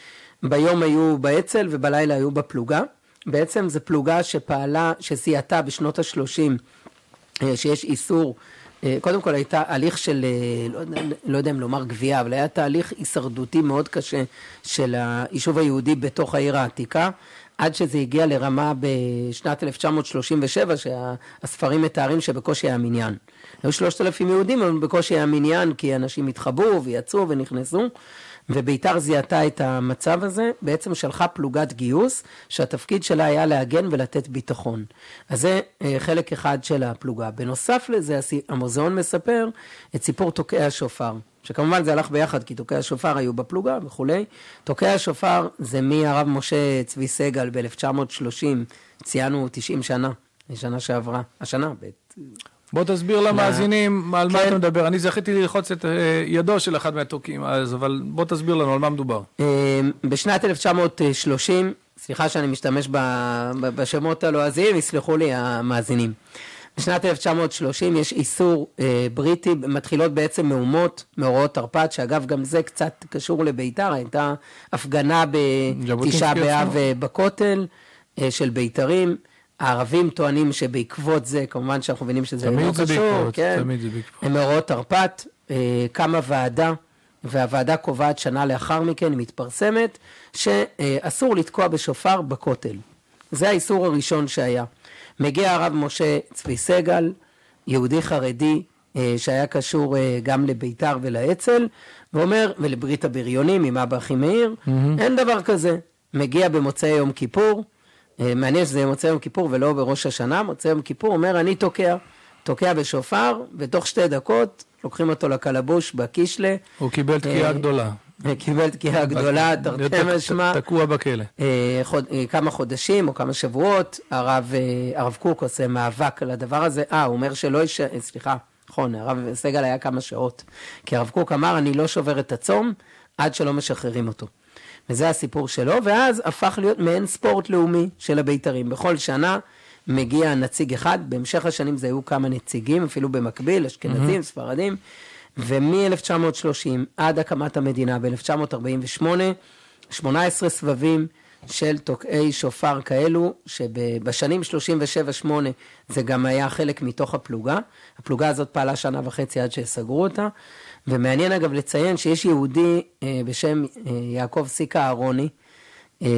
ביום היו באצ"ל ובלילה היו בפלוגה. בעצם זו פלוגה שפעלה, שסייעתה בשנות ה-30, שיש איסור, קודם כל הייתה הליך של, לא יודע אם לומר גבייה, אבל היה תהליך הישרדותי מאוד קשה של היישוב היהודי בתוך העיר העתיקה, עד שזה הגיע לרמה בשנת 1937, שהספרים מתארים שבקושי היה מניין. היו 3,000 יהודים, אבל בקושי היה מניין, כי אנשים התחבאו ויצאו ונכנסו, וביתר זיהתה את המצב הזה, בעצם שלחה פלוגת גיוס, שהתפקיד שלה היה להגן ולתת ביטחון. אז זה חלק אחד של הפלוגה. בנוסף לזה, המוזיאון מספר את סיפור תוקעי השופר. שכמובן זה הלך ביחד, כי תוקעי השופר היו בפלוגה וכולי. תוקעי השופר זה מהרב משה צבי סגל ב-1930, ציינו 90 שנה, שנה שעברה, השנה ב'. בוא תסביר למאזינים על מה אתה מדבר. אני זכיתי ללחוץ את ידו של אחד מהתוקעים אז, אבל בוא תסביר לנו על מה מדובר. בשנת 1930, סליחה שאני משתמש בשמות הלועזיים, יסלחו לי המאזינים. בשנת 1930 יש איסור בריטי, מתחילות בעצם מהומות, מאורעות תרפ"ט, שאגב גם זה קצת קשור לביתר, הייתה הפגנה בתשעה באב בכותל של ביתרים, הערבים טוענים שבעקבות זה, כמובן שאנחנו מבינים שזה לא קשור, כן, הם מאורעות תרפ"ט, קמה ועדה, והוועדה קובעת שנה לאחר מכן, היא מתפרסמת, שאסור לתקוע בשופר בכותל. זה האיסור הראשון שהיה. מגיע הרב משה צבי סגל, יהודי חרדי, שהיה קשור גם לביתר ולאצ"ל, ואומר, ולברית הבריונים עם אבא הכי מאיר, אין דבר כזה. מגיע במוצאי יום כיפור, מעניין שזה מוצאי יום כיפור ולא בראש השנה, מוצאי יום כיפור אומר, אני תוקע בשופר, ותוך 2 דקות לוקחים אותו לקלבוש בקישלה. הוא קיבל תקיעה גדולה. קיבל תקיעה גדולה, תרתי משמע. תקוע בכלא. כמה חודשים או כמה שבועות, הרב קוק עושה מאבק על הדבר הזה. הוא אומר שלא יש... סליחה, נכון, הרב סגל היה כמה שעות. כי הרב קוק אמר, אני לא שובר את הצום, עד שלא משחררים אותו. וזה הסיפור שלו, ואז הפך להיות מעין ספורט לאומי של הבית"רים. בכל שנה מגיע נציג אחד, בהמשך השנים זה היו כמה נציגים, אפילו במקביל, אשכנזים, ספרדים, ומ-1930 עד הקמת המדינה ב-1948, 18 סבבים של תוקעי שופר כאלו, שבשנים 37-8 זה גם היה חלק מתוך הפלוגה. הפלוגה הזאת פעלה 1.5 שנה עד שהסגרו אותה, ומעניין אגב לציין שיש יהודי בשם יעקב סיקה אהרוני,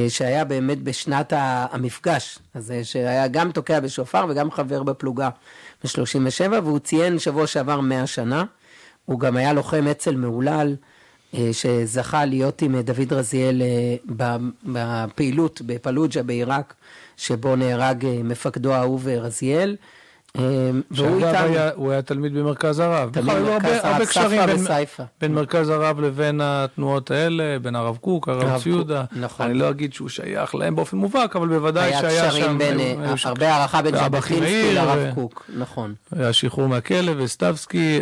שהיה באמת בשנת המפגש הזה, שהיה גם תוקע בשופר וגם חבר בפלוגה ב-37, והוא ציין שבוע שעבר 100 שנה, הוא גם היה לוחם אצ"ל מהולל, שזכה להיות עם דוד רזיאל בפעילות בפלוג'ה בעיראק, שבו נהרג מפקדו האהוב רזיאל, הוא היה תלמיד במרכז הרב, הרבה קשרים בין מרכז הרב לבין התנועות האלה, בין הרב קוק, הרב ציודה. אני לא אגיד שהוא שייך להם באופן מובהק, אבל בוודאי שהיה שם הרבה הערכה בין ז'בוטינסקי לרב קוק. נכון, השחרור מהכלא וסטבסקי.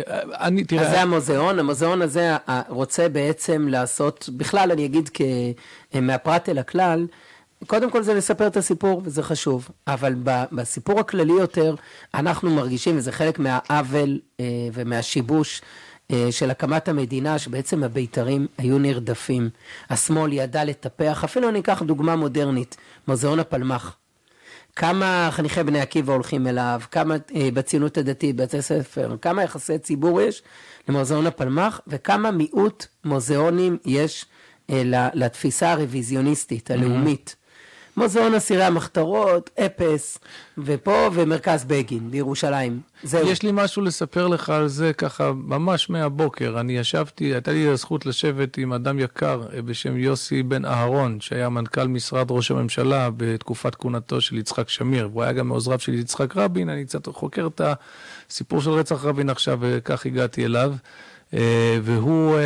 אז זה המוזיאון הזה רוצה בעצם לעשות, בכלל אני אגיד מהפרט אל הכלל, קודם כל זה לספר את הסיפור, וזה חשוב, אבל בסיפור הכללי יותר, אנחנו מרגישים, וזה חלק מהעוול ומהשיבוש של הקמת המדינה, שבעצם הבית"רים היו נרדפים. השמאל ידע לטפח, אפילו אני אקח דוגמה מודרנית, מוזיאון הפלמ"ח. כמה חניכי בני עקיבא הולכים אליו, כמה בציונות הדתית, בתי ספר, כמה יחסי ציבור יש למוזיאון הפלמ"ח, וכמה מיעוט מוזיאונים יש לתפיסה הרוויזיוניסטית, הלאומית. מוזיאון אסירי המחתרות, אפס, ופה ומרכז בגין בירושלים. יש לי משהו לספר לך על זה, ככה ממש מהבוקר. אני ישבתי, הייתה לי הזכות לשבת עם אדם יקר בשם יוסי בן אהרון, שהיה מנכ"ל משרד ראש הממשלה בתקופת כהונתו של יצחק שמיר, והוא היה גם מעוזריו של יצחק רבין. אני קצת חוקר את הסיפור של רצח רבין עכשיו, וכך הגעתי אליו. והוא...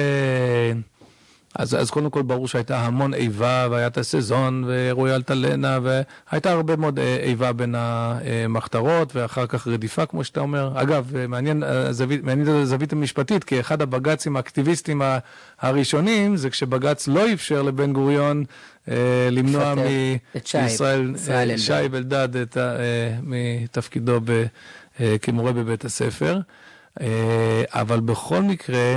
אז קודם כל ברור שהייתה המון איבה, והיה את הסזון, ורויאל טלנה, והייתה הרבה מאוד איבה בין המחתרות, ואחר כך רדיפה, כמו שאתה אומר. אגב, מעניין הזווית המשפטית, כי אחד הבג"צים האקטיביסטים הראשונים, זה כשבג"ץ לא אפשר לבן גוריון למנוע מישראל שייב אלדד מתפקידו כמורה בבית הספר. אבל בכל מקרה,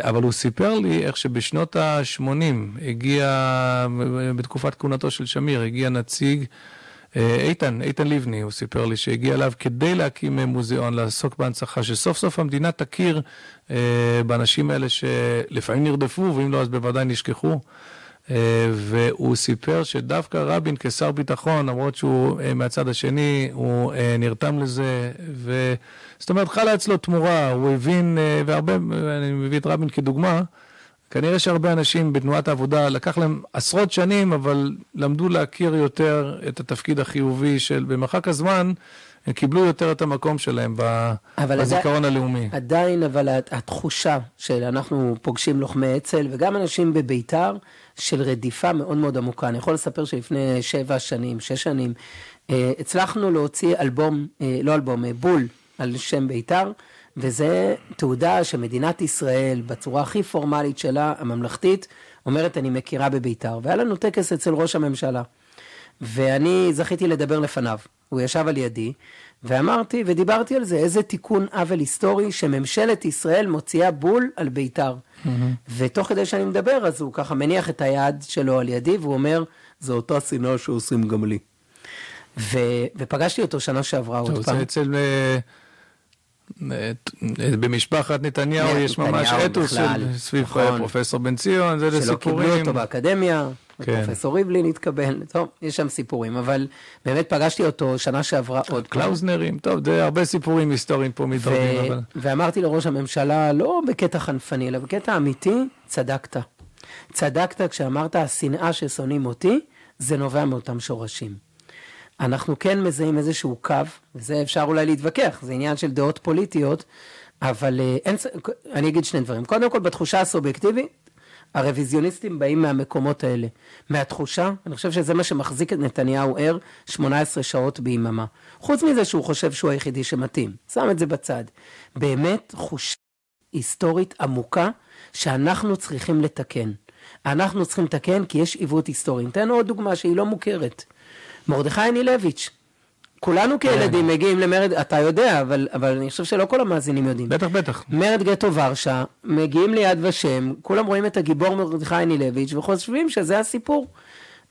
אבל הוא סיפר לי איך שבשנות ה-80 הגיע, בתקופת כהונתו של שמיר, הגיע נציג, איתן לבני, הוא סיפר לי שהגיע אליו כדי להקים מוזיאון, לעסוק בהנצחה, שסוף סוף המדינה תכיר באנשים האלה שלפעמים נרדפו, ואם לא אז בוודאי נשכחו. והוא סיפר שדווקא רבין כשר ביטחון, למרות שהוא מהצד השני, הוא נרתם לזה, זאת אומרת, חלה אצלו תמורה, הוא הבין, והרבה, אני מביא את רבין כדוגמה, כנראה שהרבה אנשים בתנועת העבודה לקח להם עשרות שנים, אבל למדו להכיר יותר את התפקיד החיובי של במחק הזמן, הם קיבלו יותר את המקום שלהם בזיכרון הלאומי. עדיין, אבל התחושה של אנחנו פוגשים לוחמי אצ"ל, וגם אנשים בביתר, של רדיפה מאוד מאוד עמוקה. אני יכול לספר שלפני 7 שנים, 6 שנים, הצלחנו להוציא אלבום, לא אלבום, בול על שם ביתר, וזה תעודה שמדינת ישראל, בצורה הכי פורמלית שלה, הממלכתית, אומרת, אני מכירה בביתר. והיה לנו טקס אצל ראש הממשלה. ואני זכיתי לדבר לפניו. הוא ישב על ידי, ואמרתי, ודיברתי על זה, איזה תיקון עוול היסטורי שממשלת ישראל מוציאה בול על ביתר. ותוך כדי שאני מדבר, אז הוא ככה מניח את היד שלו על ידי, והוא אומר, זו אותה שנאה שעושים גם לי. ופגשתי אותו שנה שעברה עוד פעם. אצל... במשפחת נתניהו יש ממש אתוס סביב פרופסור בן ציון, זה לסיפורים. שלא קיבלו אותו באקדמיה, פרופסור ריבלין התקבל, טוב, יש שם סיפורים, אבל באמת פגשתי אותו שנה שעברה עוד פעם. קלאוזנרים, טוב, זה הרבה סיפורים היסטוריים פה מתערבים. ואמרתי לראש הממשלה, לא בקטע חנפני, אלא בקטע אמיתי, צדקת. צדקת כשאמרת, השנאה ששונאים אותי, זה נובע מאותם שורשים. אנחנו כן מזהים איזשהו קו, וזה אפשר אולי להתווכח, זה עניין של דעות פוליטיות, אבל אני אגיד 2 דברים. קודם כל, בתחושה הסובייקטיבית, הרוויזיוניסטים באים מהמקומות האלה, מהתחושה, אני חושב שזה מה שמחזיק את נתניהו ער 18 שעות ביממה. חוץ מזה שהוא חושב שהוא היחידי שמתאים, שם את זה בצד. באמת תחושה היסטורית עמוקה שאנחנו צריכים לתקן. אנחנו צריכים לתקן כי יש עיוות היסטורי. נתן עוד דוגמה שהיא לא מוכרת. מרדכי נילביץ', כולנו כילדים מגיעים למרד, אתה יודע, אבל אני חושב שלא כל המאזינים יודעים. בטח. מרד גטו ורשה, מגיעים ליד ושם, כולם רואים את הגיבור מרדכי נילביץ', וחושבים שזה הסיפור.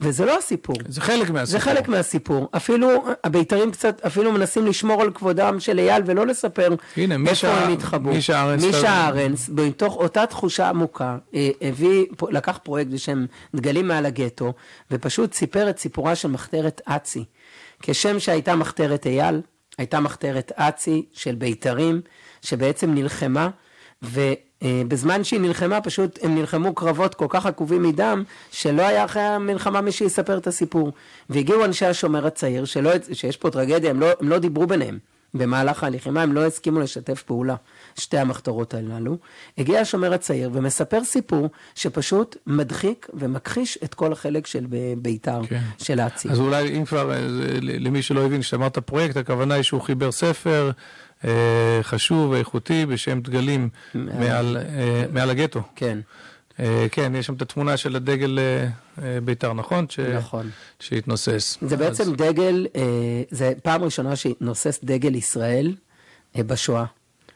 וזה לא הסיפור. זה חלק מהסיפור. זה חלק מהסיפור. אפילו, הבית"רים קצת, אפילו מנסים לשמור על כבודם של אייל, ולא לספר איפה הם התחברו. מישה ארנס, בתוך אותה תחושה עמוקה, לקח פרויקט בשם דגלים מעל הגטו, ופשוט סיפר את סיפורה של מחתרת אצי. כשם שהייתה מחתרת אייל, הייתה מחתרת אצי של בית"רים, שבעצם נלחמה, בזמן שהיא נלחמה, פשוט הם נלחמו קרבות כל כך עקובים מדם, שלא היה אחרי המלחמה מי שיספר את הסיפור. והגיעו אנשי השומר הצעיר, שיש פה טרגדיה, הם לא דיברו ביניהם. במהלך הלחימה הם לא הסכימו לשתף פעולה. שתי המחתרות הללו. הגיע השומר הצעיר ומספר סיפור שפשוט מדחיק ומכחיש את כל החלק של בית"ר, של האצ"י. אז אולי אם כבר, למי שלא הבין, שאמרת הפרויקט, הכוונה היא שהוא חיבר ספר, חשוב ואיכותי בשם דגלים מעל הגטו. כן. כן, יש שם את התמונה של הדגל בית"ר, נכון? נכון. שהתנוסס. זה בעצם דגל, זה פעם ראשונה שהתנוסס דגל ישראל בשואה.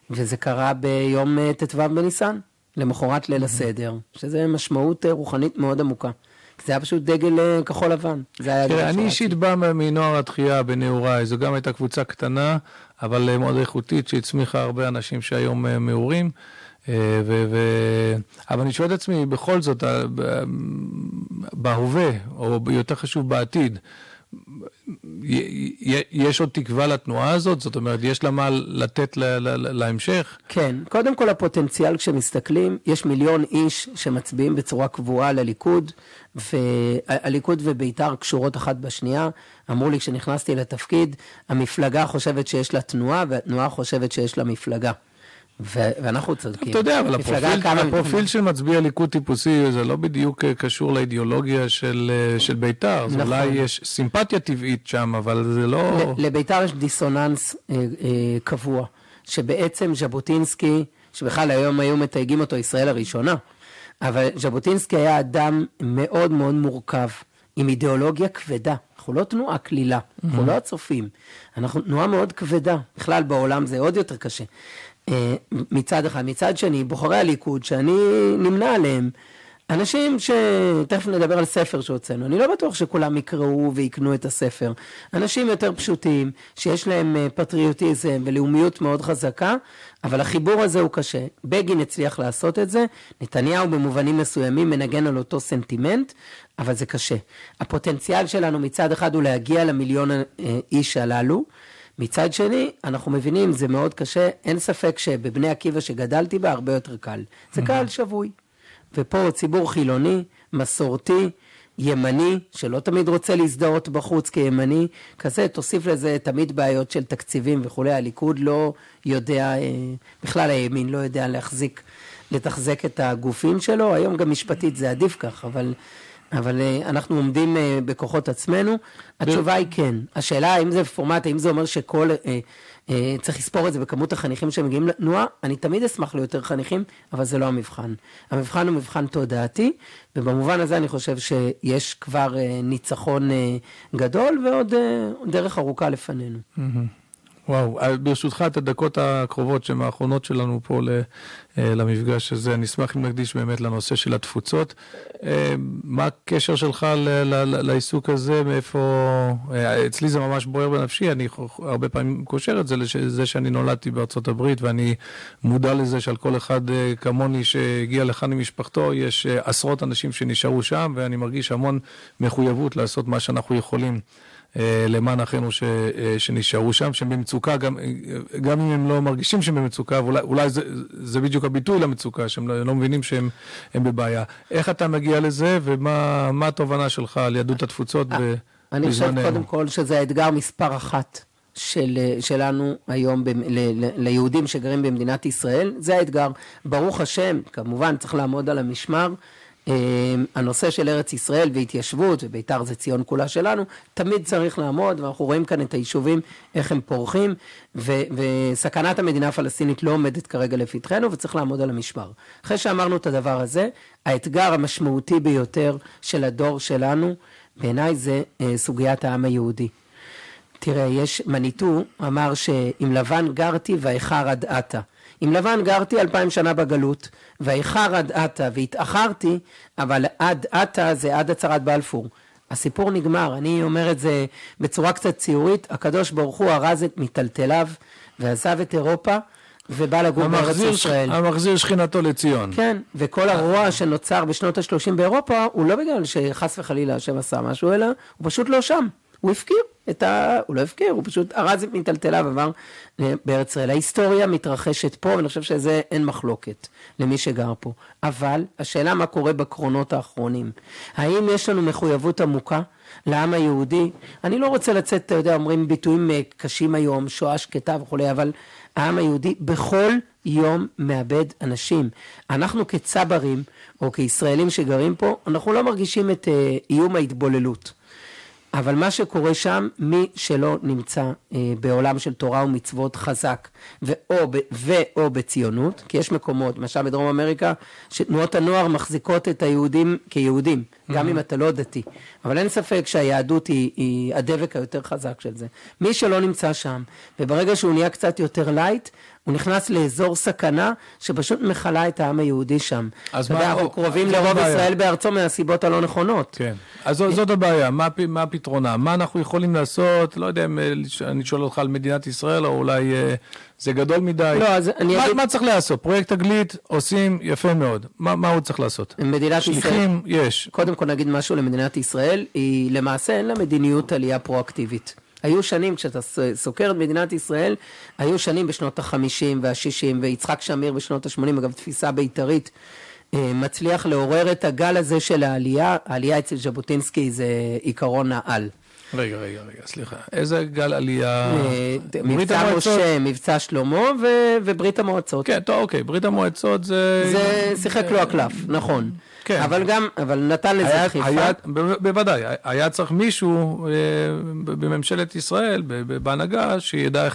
וזה קרה ביום תת"ו בניסן, למחרת ליל הסדר, שזה משמעות רוחנית מאוד עמוקה. זה היה פשוט דגל כחול לבן. אני אישית בא מנוער התחייה בנעוריי, זו גם הייתה קבוצה קטנה, אבל מאוד איכותית, שהצמיחה הרבה אנשים שהיום מעורים, אבל אני שואל את עצמי, בכל זאת, בהווה, או יותר חשוב בעתיד, יש עוד תקווה לתנועה הזאת? זאת אומרת, יש לה מה לתת להמשך? כן, קודם כל הפוטנציאל כשמסתכלים, יש 1,000,000 איש שמצביעים בצורה קבועה לליכוד, והליכוד ובית"ר קשורות אחת בשנייה. אמרו לי כשנכנסתי לתפקיד, המפלגה חושבת שיש לה תנועה, והתנועה חושבת שיש לה מפלגה. ואנחנו צודקים. אתה יודע, אבל הפרופיל של מצביע ליכוד טיפוסי, זה לא בדיוק קשור לאידיאולוגיה של בית"ר. אז אולי יש סימפתיה טבעית שם, אבל זה לא... לבית"ר יש דיסוננס קבוע, שבעצם ז'בוטינסקי, שבכלל היום היו מתייגים אותו ישראל הראשונה, אבל ז'בוטינסקי היה אדם מאוד מאוד מורכב, עם אידיאולוגיה כבדה. אנחנו לא תנועה כלילה, אנחנו לא הצופים. אנחנו תנועה מאוד כבדה. בכלל בעולם זה עוד יותר קשה. מצד אחד, מצד שני, בוחרי הליכוד שאני נמנע עליהם, אנשים שתכף נדבר על ספר שהוצאנו, אני לא בטוח שכולם יקראו ויקנו את הספר. אנשים יותר פשוטים, שיש להם פטריוטיזם ולאומיות מאוד חזקה, אבל החיבור הזה הוא קשה. בגין הצליח לעשות את זה, נתניהו במובנים מסוימים מנגן על אותו סנטימנט, אבל זה קשה. הפוטנציאל שלנו מצד אחד הוא להגיע למיליון איש הללו, מצד שני, אנחנו מבינים, זה מאוד קשה, אין ספק שבבני עקיבא שגדלתי בה הרבה יותר קל. זה קהל שבוי. ופה ציבור חילוני, מסורתי, ימני, שלא תמיד רוצה להזדהות בחוץ כימני, כזה, תוסיף לזה תמיד בעיות של תקציבים וכולי, הליכוד לא יודע, בכלל הימין לא יודע להחזיק, לתחזק את הגופים שלו, היום גם משפטית זה עדיף כך, אבל אנחנו עומדים בכוחות עצמנו, התשובה היא כן. השאלה האם זה פורמט, האם זה אומר שכל, צריך לספור את זה בכמות החניכים שמגיעים לתנועה, אני תמיד אשמח ליותר חניכים, אבל זה לא המבחן. המבחן הוא מבחן תודעתי, ובמובן הזה אני חושב שיש כבר ניצחון גדול, ועוד דרך ארוכה לפנינו. וואו, ברשותך את הדקות הקרובות שמאחרונות שלנו פה למפגש הזה, אני אשמח אם נקדיש באמת לנושא של התפוצות. מה הקשר שלך לעיסוק הזה, מאיפה, אצלי זה ממש בוער בנפשי, אני הרבה פעמים קושר את זה לזה שאני נולדתי בארצות הברית, ואני מודע לזה שעל כל אחד כמוני שהגיע לכאן עם משפחתו, יש עשרות אנשים שנשארו שם, ואני מרגיש המון מחויבות לעשות מה שאנחנו יכולים. למען אחינו שנשארו שם, שהם במצוקה, גם אם הם לא מרגישים שהם במצוקה, ואולי זה בדיוק הביטוי למצוקה, שהם לא מבינים שהם בבעיה. איך אתה מגיע לזה, ומה התובנה שלך על יהדות התפוצות בזמננו? אני חושב קודם כל שזה האתגר מספר אחת שלנו היום ליהודים שגרים במדינת ישראל, זה האתגר. ברוך השם, כמובן צריך לעמוד על המשמר, הנושא של ארץ ישראל והתיישבות, וביתר זה ציון כולה שלנו, תמיד צריך לעמוד, ואנחנו רואים כאן את היישובים, איך הם פורחים, וסכנת המדינה הפלסטינית לא עומדת כרגע לפתחנו, וצריך לעמוד על המשמר. אחרי שאמרנו את הדבר הזה, האתגר המשמעותי ביותר של הדור שלנו, בעיניי זה סוגיית העם היהודי. תראה, יש מניטו, אמר שאם לבן גרתי ואיחר עד עתה. אם לבן גרתי 2000 שנה בגלות, ואיחר עד עתה, והתאחרתי, אבל עד עתה זה עד הצהרת בלפור. הסיפור נגמר, אני אומר את זה בצורה קצת ציורית, הקדוש ברוך הוא הרז את מטלטליו, ועזב את אירופה, ובא לגור בארץ ישראל. המחזיר שכינתו לציון. כן, וכל הרוע שנוצר בשנות ה-30 באירופה, הוא לא בגלל שחס וחלילה השם עשה משהו, אלא הוא פשוט לא שם. הוא הפקיר, הוא לא הפקיר, הוא פשוט הרז מטלטליו עבר בארץ ישראל. ההיסטוריה מתרחשת פה, ואני חושב שזה אין מחלוקת למי שגר פה. אבל השאלה מה קורה בקרונות האחרונים. האם יש לנו מחויבות עמוקה לעם היהודי? אני לא רוצה לצאת, אתה יודע, אומרים ביטויים קשים היום, שואה שקטה וכולי, אבל העם היהודי בכל יום מאבד אנשים. אנחנו כצברים, או כישראלים שגרים פה, אנחנו לא מרגישים את איום ההתבוללות. אבל מה שקורה שם, מי שלא נמצא בעולם של תורה ומצוות חזק, ואו בציונות, כי יש מקומות, למשל בדרום אמריקה, שתנועות הנוער מחזיקות את היהודים כיהודים, גם אם אתה לא דתי. אבל אין ספק שהיהדות היא הדבק היותר חזק של זה. מי שלא נמצא שם, וברגע שהוא נהיה קצת יותר לייט, הוא נכנס לאזור סכנה, שפשוט מחלה את העם היהודי שם. אנחנו קרובים לרוב ישראל בארצו מהסיבות הלא נכונות. כן, אז זאת הבעיה, מה הפתרונה? מה אנחנו יכולים לעשות? לא יודע, אני שואל אותך על מדינת ישראל, או אולי זה גדול מדי. מה צריך לעשות? פרויקט הגלית עושים יפה מאוד. מה הוא צריך לעשות? שליחים יש. קודם כל נגיד משהו למדינת ישראל, היא למעשה אין לה מדיניות עלייה פרואקטיבית. היו שנים, כשאתה סוקר את מדינת ישראל, היו שנים בשנות ה-50 וה-60, ויצחק שמיר בשנות ה-80, אגב, תפיסה בית"רית, מצליח לעורר את הגל הזה של העלייה. העלייה אצל ז'בוטינסקי זה עיקרון העל. רגע, סליחה. איזה גל עלייה? מבצע משה, מבצע שלמה וברית המועצות. כן, טוב, אוקיי, ברית המועצות זה... זה שיחק לו הקלף, נכון. כן. אבל נתן לזה חיפה. בוודאי, היה צריך מישהו בממשלת ישראל, בהנהגה, שידע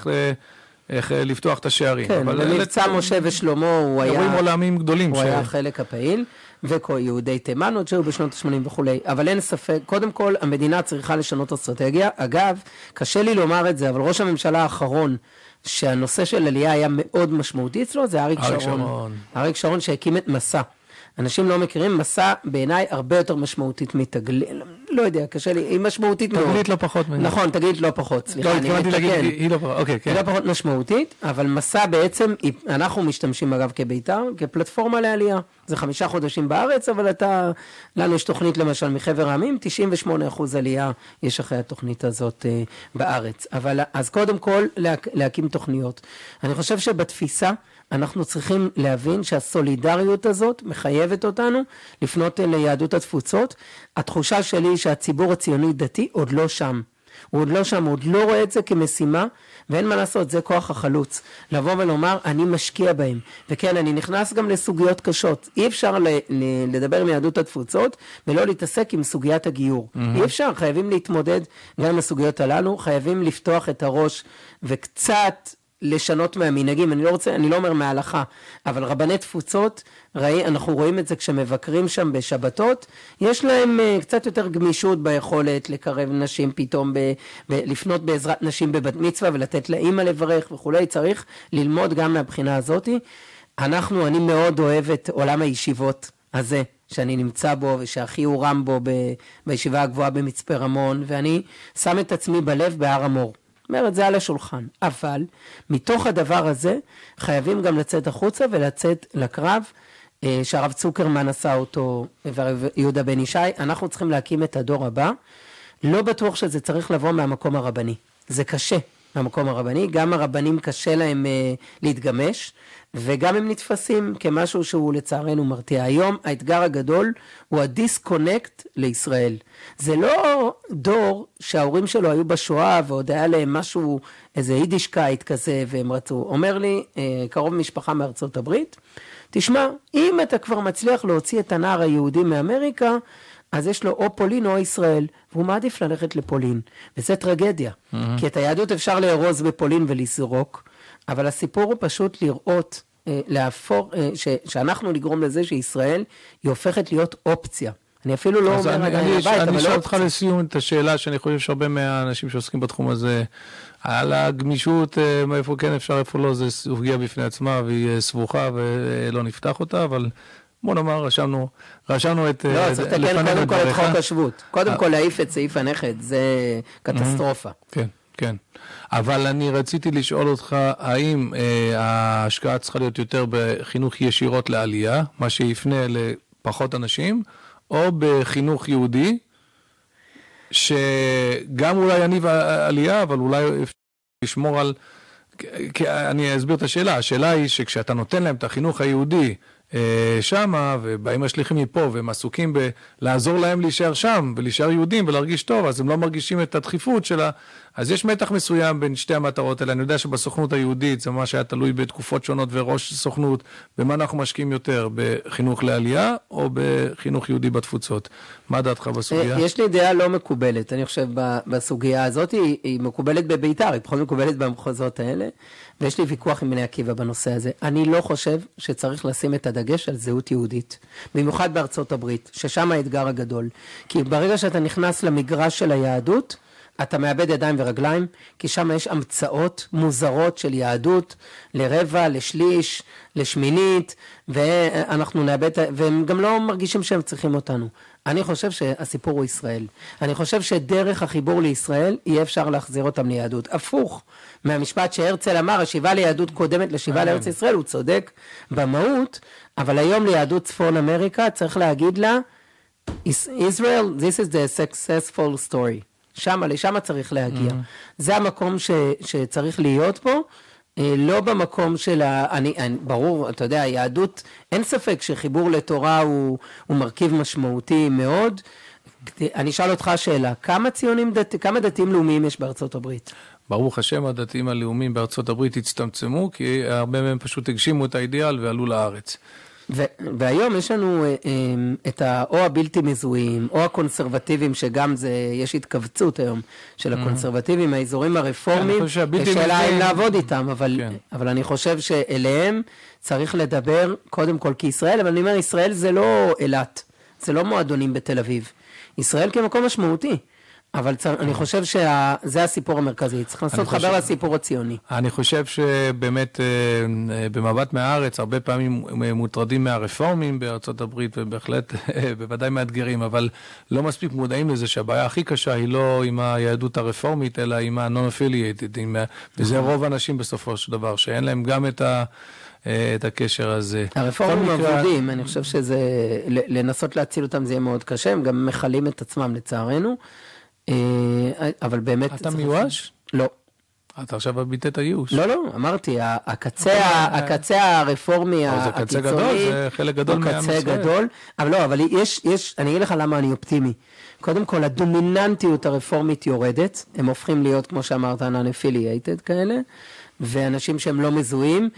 איך לפתוח את השערים. כן, במבצע משה ושלמה הוא היה... אירועים עולמיים גדולים. הוא היה חלק הפעיל. ויהודי תימן עוד שהיו בשנות ה-80 וכולי, אבל אין ספק, קודם כל המדינה צריכה לשנות אסטרטגיה, אגב קשה לי לומר את זה, אבל ראש הממשלה האחרון שהנושא של עלייה היה מאוד משמעותי אצלו, זה אריק שרון שהקים את מסע, אנשים לא מכירים, מסע בעיניי הרבה יותר משמעותית מתגלית, לא יודע, קשה לי, היא משמעותית מאוד. תגלית לא פחות. נכון, תגלית לא פחות, סליחה, אני מתקן. היא לא פחות, אוקיי, כן. היא לא פחות משמעותית, אבל מסע בעצם, אנחנו משתמשים אגב כביתר, כפלטפורמה לעלייה. זה 5 חודשים בארץ, אבל אתה, לנו יש תוכנית למשל מחבר העמים, 98% עלייה יש אחרי התוכנית הזאת בארץ. אבל אז קודם כל להקים תוכניות. אני חושב שבתפיסה, אנחנו צריכים להבין שהסולידריות הזאת מחייבת אותנו לפנות ליהדות התפוצות. התחושה שלי היא שהציבור הציוני דתי עוד לא שם. הוא עוד לא שם, הוא עוד לא רואה את זה כמשימה, ואין מה לעשות, זה כוח החלוץ. לבוא ולומר, אני משקיע בהם. וכן, אני נכנס גם לסוגיות קשות. אי אפשר לדבר עם יהדות התפוצות, ולא להתעסק עם סוגיית הגיור. אי אפשר, חייבים להתמודד גם עם הסוגיות הללו, חייבים לפתוח את הראש וקצת לשנות מהמנהגים, אני לא אומר מההלכה, אבל רבני תפוצות, אנחנו רואים את זה כשמבקרים שם בשבתות, יש להם קצת יותר גמישות ביכולת לקרב נשים פתאום, לפנות בעזרת נשים בבת מצווה, ולתת לאמא לברך וכולי, צריך ללמוד גם מהבחינה הזאת. אני מאוד אוהב את עולם הישיבות הזה, שאני נמצא בו, ושאחי הוא רמבו בישיבה הגבוהה במצפה רמון, ואני שם את עצמי בלב בהר המור. אומרת, זה על השולחן, אבל מתוך הדבר הזה חייבים גם לצאת החוצה ולצאת לקרב שהרב צוקרמן עשה אותו והרב יהודה בן ישי. אנחנו צריכים להקים את הדור הבא, לא בטוח שזה צריך לבוא מהמקום הרבני, זה קשה מהמקום הרבני, גם הרבנים קשה להם להתגמש, וגם הם נתפסים כמשהו שהוא לצערנו מרתיע. היום האתגר הגדול הוא הדיסקונקט לישראל. זה לא דור שההורים שלו היו בשואה ועוד היה להם משהו, איזה יידישקייט כזה והם רצו. אומר לי קרוב משפחה מארצות הברית, תשמע, אם אתה כבר מצליח להוציא את הנער היהודי מאמריקה, אז יש לו או פולין או ישראל, והוא מעדיף ללכת לפולין. וזה טרגדיה, כי את היהדות אפשר להירוז בפולין ולזרוק, אבל הסיפור הוא פשוט לראות, שאנחנו נגרום לזה שישראל היא הופכת להיות אופציה. אני אפילו לא אומר עדיין הבית, אבל לא אופציה. אני אשאל אותך לסיום את השאלה, שאני חושב שהרבה מהאנשים שעוסקים בתחום הזה, על הגמישות, איפה כן אפשר, איפה לא, זה הופגיע בפני עצמה, והיא סבוכה ולא נפתח אותה, אבל בוא נאמר, רשמנו את... לא, צריך לתקן קודם כל את חוק השבות. קודם כל להעיף את סעיף הנכד, זה קטסטרופה. כן, כן. אבל אני רציתי לשאול אותך, האם ההשקעה צריכה להיות יותר בחינוך ישירות לעלייה, מה שיפנה לפחות אנשים, או בחינוך יהודי, שגם אולי יניב עלייה, אבל אולי לשמור על... אני אסביר את השאלה. השאלה היא שכשאתה נותן להם את החינוך היהודי, שמה, ובאים השליחים מפה, והם עסוקים בלעזור להם להישאר שם, ולהישאר יהודים, ולהרגיש טוב, אז הם לא מרגישים את הדחיפות שלה, אז יש מתח מסוים בין שתי המטרות האלה. אני יודע שבסוכנות היהודית, זה מה שהיה תלוי בתקופות שונות וראש סוכנות, במה אנחנו משקיעים יותר, בחינוך לעלייה, או בחינוך יהודי בתפוצות? מה דעתך בסוגיה? יש לי דעה לא מקובלת, אני חושב בסוגיה הזאת, היא מקובלת בביתר, היא פחות מקובלת במחוזות האלה, ויש לי ויכוח עם בני עקיבא בנושא הזה. אני לא חושב שצריך לשים את הדגש על זהות יהודית, במיוחד בארצות הברית, ששם האתגר הגדול. כי ברגע שאתה נכנס למגרש של היהדות, אתה מאבד ידיים ורגליים, כי שם יש המצאות מוזרות של יהדות, לרבע, לשליש, לשמינית, ואנחנו נאבד, והם גם לא מרגישים שהם צריכים אותנו. אני חושב שהסיפור הוא ישראל. אני חושב שדרך החיבור לישראל, יהיה אפשר להחזיר אותם ליהדות. הפוך מהמשפט שהרצל אמר, השיבה ליהדות קודמת לשיבה לארץ ישראל, הוא צודק במהות, אבל היום ליהדות צפון אמריקה, צריך להגיד לה, Israel, this is the successful story. לשמה צריך להגיע. זה המקום שצריך להיות פה, לא במקום של, ברור, אתה יודע, היהדות, אין ספק שחיבור לתורה הוא מרכיב משמעותי מאוד. אני אשאל אותך שאלה, כמה דתיים לאומיים יש בארצות הברית? ברוך השם, הדתיים הלאומיים בארצות הברית הצטמצמו, כי הרבה מהם פשוט הגשימו את האידיאל ועלו לארץ. והיום יש לנו את או הבלתי מזוהים, או הקונסרבטיבים, שגם זה, יש התכווצות היום של הקונסרבטיבים, האזורים הרפורמים, השאלה אם לעבוד איתם, אבל אני חושב שאליהם צריך לדבר קודם כל כישראל, אבל אני אומר, ישראל זה לא אילת, זה לא מועדונים בתל אביב, ישראל כמקום משמעותי. אבל אני חושב שזה הסיפור המרכזי, צריך לנסות לחבר לסיפור הציוני. אני חושב שבאמת במבט מהארץ, הרבה פעמים מוטרדים מהרפורמים בארצות הברית, ובהחלט בוודאי מאתגרים, אבל לא מספיק מודעים לזה שהבעיה הכי קשה היא לא עם היהדות הרפורמית, אלא עם ה-non-affiliated, וזה רוב האנשים בסופו של דבר, שאין להם גם את הקשר הזה. הרפורמים עבודים, אני חושב שזה, לנסות להציל אותם זה יהיה מאוד קשה, הם גם מחלים את עצמם לצערנו, אבל באמת... אתה מיואש? לא. אתה עכשיו ביטאת ייאוש. לא, לא, אמרתי, הקצה הרפורמי הקיצוני... זה קצה גדול, זה חלק גדול מהמסורת. הוא קצה גדול, אבל לא, אבל יש, אני אגיד לך למה אני אופטימי. קודם כל, הדומיננטיות הרפורמית יורדת, הם הופכים להיות, כמו שאמרת, non-affiliated כאלה, ואנשים שהם לא מזוהים.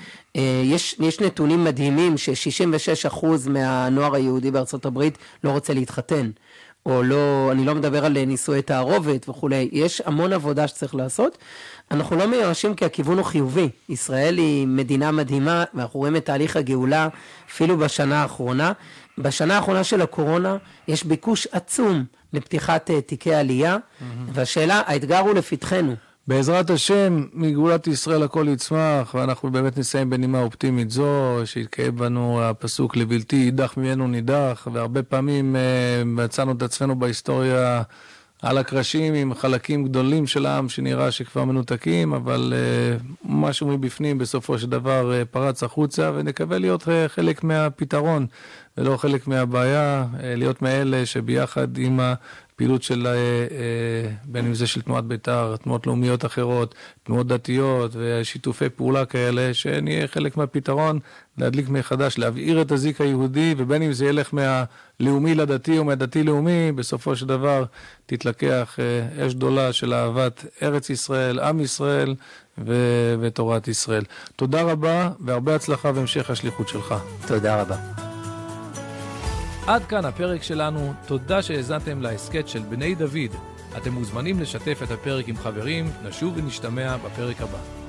יש נתונים מדהימים ש66% מהנוער היהודי בארצות הברית לא רוצה להתחתן. או לא, אני לא מדבר על נישואי תערובת וכולי, יש המון עבודה שצריך לעשות, אנחנו לא מיואשים כי הכיוון הוא חיובי, ישראל היא מדינה מדהימה, ואנחנו רואים את תהליך הגאולה, אפילו בשנה האחרונה של הקורונה, יש ביקוש עצום לפתיחת תיקי עלייה, והשאלה, האתגר הוא לפתחנו. בעזרת השם, מגאולת ישראל הכל יצמח, ואנחנו באמת נסיים בנימה אופטימית זו, שהתקיים בנו הפסוק לבלתי יידח ממנו נידח, והרבה פעמים מצאנו את עצמנו בהיסטוריה על הקרשים עם חלקים גדולים של העם שנראה שכבר מנותקים, אבל משהו מבפנים בסופו של דבר פרץ החוצה, ונקווה להיות חלק מהפתרון ולא חלק מהבעיה, להיות מאלה שביחד עם פעילות של, בין אם זה של תנועת בית"ר, תנועות לאומיות אחרות, תנועות דתיות ושיתופי פעולה כאלה, שנהיה חלק מהפתרון להדליק מחדש, להבעיר את הזיק היהודי, ובין אם זה ילך מהלאומי לדתי או מהדתי-לאומי, בסופו של דבר תתלקח אש גדולה של אהבת ארץ ישראל, עם ישראל ותורת ישראל. תודה רבה והרבה הצלחה והמשך השליחות שלך. תודה רבה. עד כאן הפרק שלנו, תודה שהזנתם להסקט של בני דוד. אתם מוזמנים לשתף את הפרק עם חברים, נשוב ונשתמע בפרק הבא.